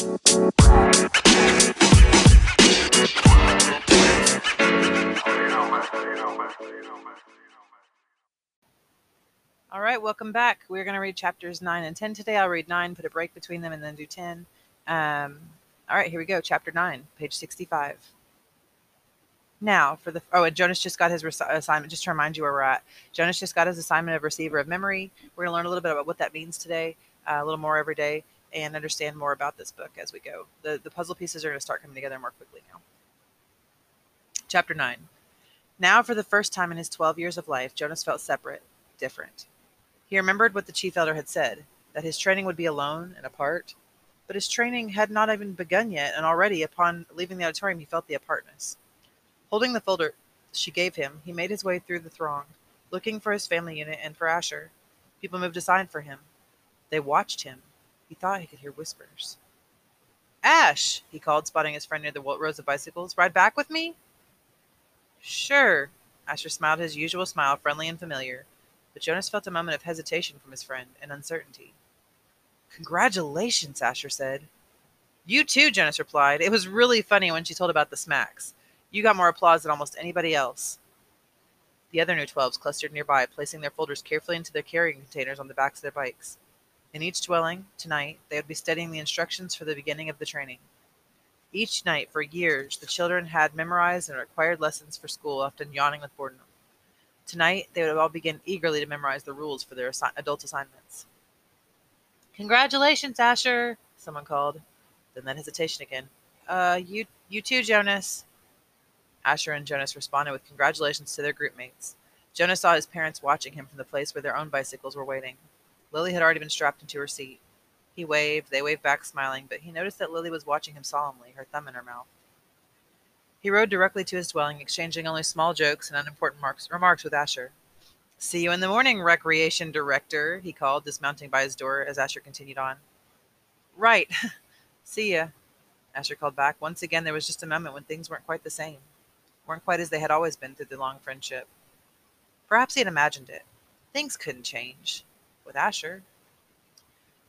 All right, welcome back. We're going to read chapters 9 and 10 today. I'll read 9, put a break between them, and then do 10. All right, here we go. Chapter 9, page 65. Now for the, and Jonas just got his assignment, just to remind you where we're at. Jonas just got his assignment of receiver of memory. We're going to learn a little bit about what that means today, a little more every day, and understand more about this book as we go. The puzzle pieces are going to start coming together more quickly now. Chapter 9. Now for the first time in his 12 years of life, Jonas felt separate, different. He remembered what the chief elder had said, that his training would be alone and apart. But his training had not even begun yet, and already upon leaving the auditorium, he felt the apartness. Holding the folder she gave him, he made his way through the throng, looking for his family unit and for Asher. People moved aside for him. They watched him. He thought he could hear whispers. "Ash," he called, spotting his friend near the rows of bicycles. "Ride back with me?" "Sure." Asher smiled his usual smile, friendly and familiar. But Jonas felt a moment of hesitation from his friend and uncertainty. "Congratulations," Asher said. "You too," Jonas replied. "It was really funny when she told about the smacks. You got more applause than almost anybody else." The other new 12s clustered nearby, placing their folders carefully into their carrying containers on the backs of their bikes. In each dwelling, tonight, they would be studying the instructions for the beginning of the training. Each night, for years, the children had memorized and required lessons for school, often yawning with boredom. Tonight, they would all begin eagerly to memorize the rules for their adult assignments. "Congratulations, Asher," someone called. Then that hesitation again. You too, Jonas." Asher and Jonas responded with congratulations to their groupmates. Jonas saw his parents watching him from the place where their own bicycles were waiting. Lily had already been strapped into her seat. He waved, they waved back, smiling, but he noticed that Lily was watching him solemnly, her thumb in her mouth. He rode directly to his dwelling, exchanging only small jokes and unimportant remarks with Asher. "See you in the morning, Recreation Director," he called, dismounting by his door as Asher continued on. "Right. See ya," Asher called back. Once again, there was just a moment when things weren't quite the same, weren't quite as they had always been through the long friendship. Perhaps he had imagined it. Things couldn't change. With Asher.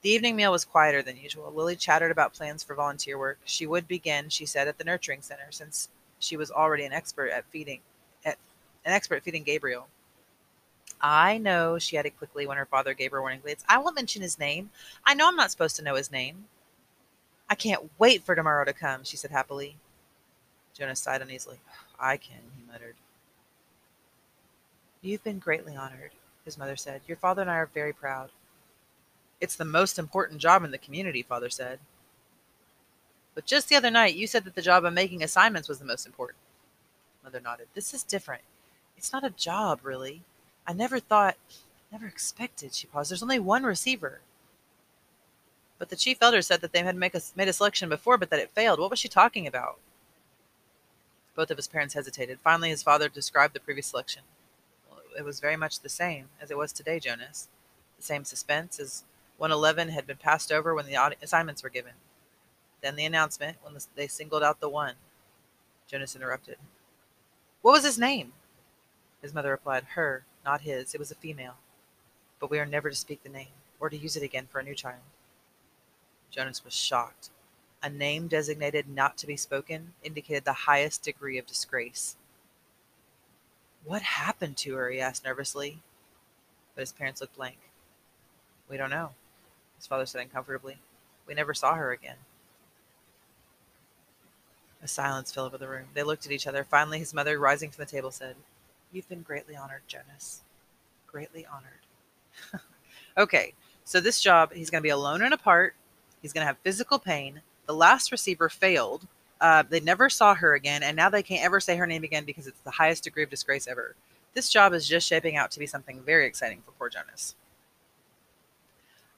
The evening meal was quieter than usual. Lily chattered about plans for volunteer work. She would begin, she said, at the nurturing center, since she was already an expert at feeding Gabriel. "I know," she added quickly when her father gave her warning glance. "I won't mention his name. I know I'm not supposed to know his name." "I can't wait for tomorrow to come," she said happily. Jonas sighed uneasily. "I can," he muttered. "You've been greatly honored," his mother said. "Your father and I are very proud." "It's the most important job in the community," father said. "But just the other night, you said that the job of making assignments was the most important." Mother nodded. "This is different. It's not a job, really. I never expected, she paused. "There's only one receiver." "But the chief elder said that they had made a selection before, but that it failed. What was she talking about?" Both of his parents hesitated. Finally, his father described the previous selection. "It was very much the same as it was today, Jonas. The same suspense as 111 had been passed over when the assignments were given. Then the announcement when they singled out the one." Jonas interrupted. "What was his name?" His mother replied, "Her, not his. It was a female. But we are never to speak the name or to use it again for a new child." Jonas was shocked. A name designated not to be spoken indicated the highest degree of disgrace. "What happened to her?" he asked nervously. But his parents looked blank. "We don't know," his father said uncomfortably. "We never saw her again." A silence fell over the room. They looked at each other. Finally, his mother, rising from the table, said, "You've been greatly honored, Jonas. Greatly honored." Okay, so this job, he's going to be alone and apart. He's going to have physical pain. The last receiver failed. They never saw her again, and now they can't ever say her name again because it's the highest degree of disgrace ever. This job is just shaping out to be something very exciting for poor Jonas.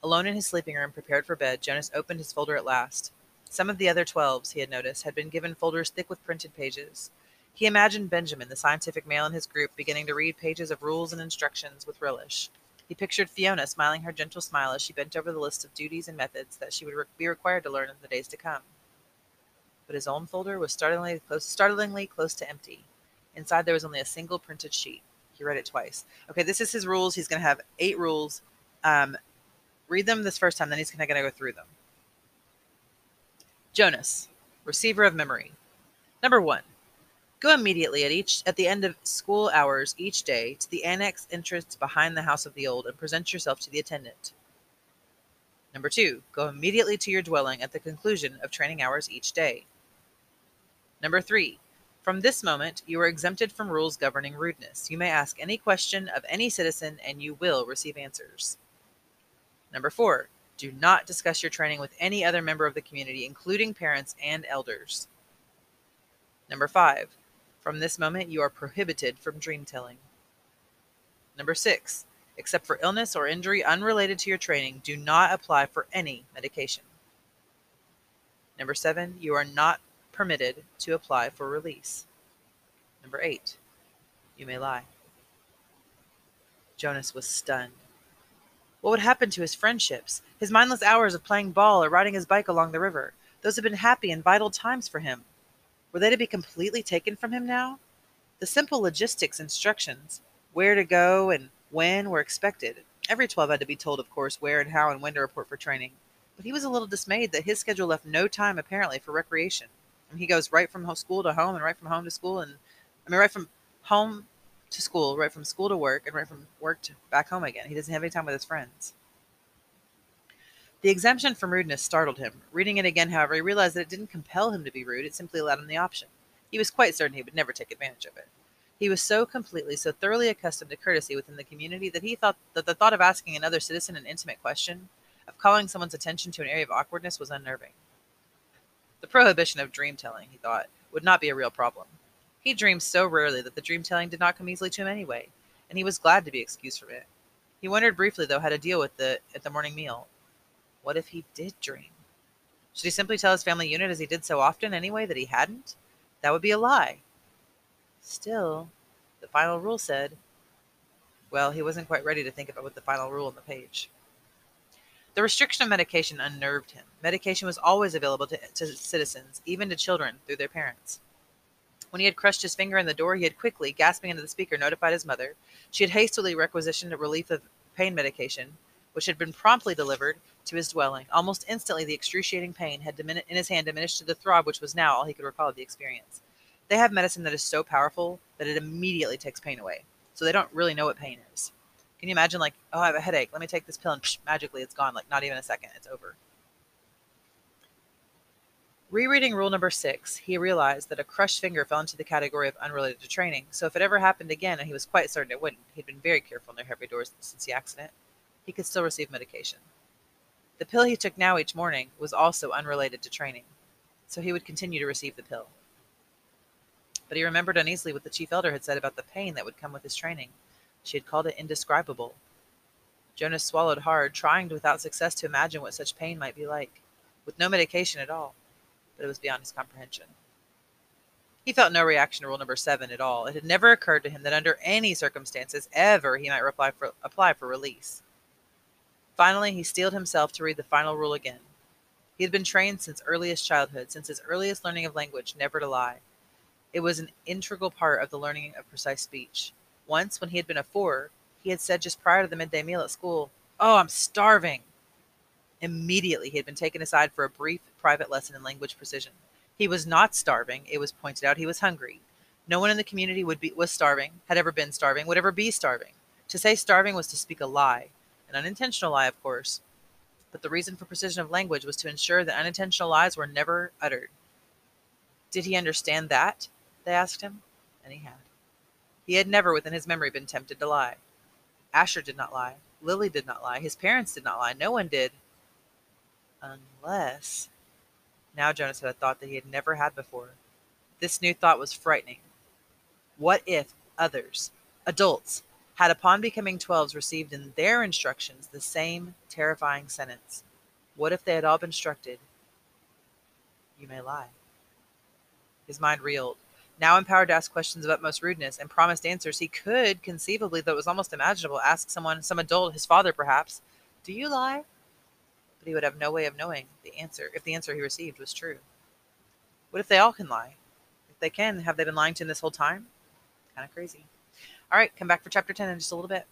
Alone in his sleeping room, prepared for bed, Jonas opened his folder at last. Some of the other 12s, he had noticed, had been given folders thick with printed pages. He imagined Benjamin, the scientific male in his group, beginning to read pages of rules and instructions with relish. He pictured Fiona smiling her gentle smile as she bent over the list of duties and methods that she would be required to learn in the days to come. But his own folder was startlingly close to empty. Inside there was only a single printed sheet. He read it twice. Okay, this is his rules. He's going to have 8 rules. Read them this first time, then he's going to go through them. Jonas, receiver of memory. Number 1. Go immediately at the end of school hours each day to the annex entrance behind the House of the Old and present yourself to the attendant. Number 2. Go immediately to your dwelling at the conclusion of training hours each day. Number 3. From this moment, you are exempted from rules governing rudeness. You may ask any question of any citizen, and you will receive answers. Number 4. Do not discuss your training with any other member of the community, including parents and elders. Number 5. From this moment, you are prohibited from dream-telling. Number 6. Except for illness or injury unrelated to your training, do not apply for any medication. Number 7. You are not permitted to apply for release. Number 8. You may lie. Jonas was stunned. What would happen to his friendships, his mindless hours of playing ball or riding his bike along the river? Those had been happy and vital times for him. Were they to be completely taken from him now? The simple logistics instructions, where to go and when, were expected. Every 12 had to be told, of course, where and how and when to report for training. But he was a little dismayed that his schedule left no time, apparently, for recreation. And he goes right from school to home and right from home to school and, right from home to school, right from school to work, and right from work to back home again. He doesn't have any time with his friends. The exemption from rudeness startled him. Reading it again, however, he realized that it didn't compel him to be rude. It simply allowed him the option. He was quite certain he would never take advantage of it. He was so completely, so thoroughly accustomed to courtesy within the community that he thought that the thought of asking another citizen an intimate question, of calling someone's attention to an area of awkwardness, was unnerving. The prohibition of dream-telling, he thought, would not be a real problem. He dreamed so rarely that the dream-telling did not come easily to him anyway, and he was glad to be excused from it. He wondered briefly, though, how to deal with it at the morning meal. What if he did dream? Should he simply tell his family unit, as he did so often anyway, that he hadn't? That would be a lie. Still, the final rule said, well, he wasn't quite ready to think about what the final rule on the page. The restriction of medication unnerved him. Medication was always available to citizens, even to children, through their parents. When he had crushed his finger in the door, he had quickly, gasping into the speaker, notified his mother. She had hastily requisitioned a relief of pain medication, which had been promptly delivered to his dwelling. Almost instantly, the excruciating pain had in his hand diminished to the throb, which was now all he could recall of the experience. They have medicine that is so powerful that it immediately takes pain away, so they don't really know what pain is. Can you imagine, like, oh, I have a headache, let me take this pill, and psh, magically it's gone, like not even a second, it's over. Rereading rule number 6, he realized that a crushed finger fell into the category of unrelated to training, so if it ever happened again, and he was quite certain it wouldn't, he'd been very careful near heavy doors since the accident, he could still receive medication. The pill he took now each morning was also unrelated to training, so he would continue to receive the pill. But he remembered uneasily what the chief elder had said about the pain that would come with his training. She had called it indescribable. Jonas swallowed hard, trying without success to imagine what such pain might be like, with no medication at all, but it was beyond his comprehension. He felt no reaction to rule number 7 at all. It had never occurred to him that under any circumstances ever he might apply for release. Finally, he steeled himself to read the final rule again. He had been trained since earliest childhood, since his earliest learning of language, never to lie. It was an integral part of the learning of precise speech. Once, when he had been a 4, he had said just prior to the midday meal at school, "Oh, I'm starving." Immediately, he had been taken aside for a brief private lesson in language precision. He was not starving. It was pointed out he was hungry. No one in the community was starving, had ever been starving, would ever be starving. To say starving was to speak a lie. An unintentional lie, of course, but the reason for precision of language was to ensure that unintentional lies were never uttered. Did he understand that? They asked him, and he had. He had never within his memory been tempted to lie. Asher did not lie. Lily did not lie. His parents did not lie. No one did. Unless... Now Jonas had a thought that he had never had before. This new thought was frightening. What if others, adults, had upon becoming 12s received in their instructions the same terrifying sentence? What if they had all been instructed, "You may lie"? His mind reeled. Now empowered to ask questions of utmost rudeness and promised answers, he could conceivably, though it was almost imaginable, ask someone, some adult, his father perhaps, "Do you lie?" But he would have no way of knowing the answer, if the answer he received was true. What if they all can lie? If they can, have they been lying to him this whole time? Kind of crazy. All right, come back for chapter 10 in just a little bit.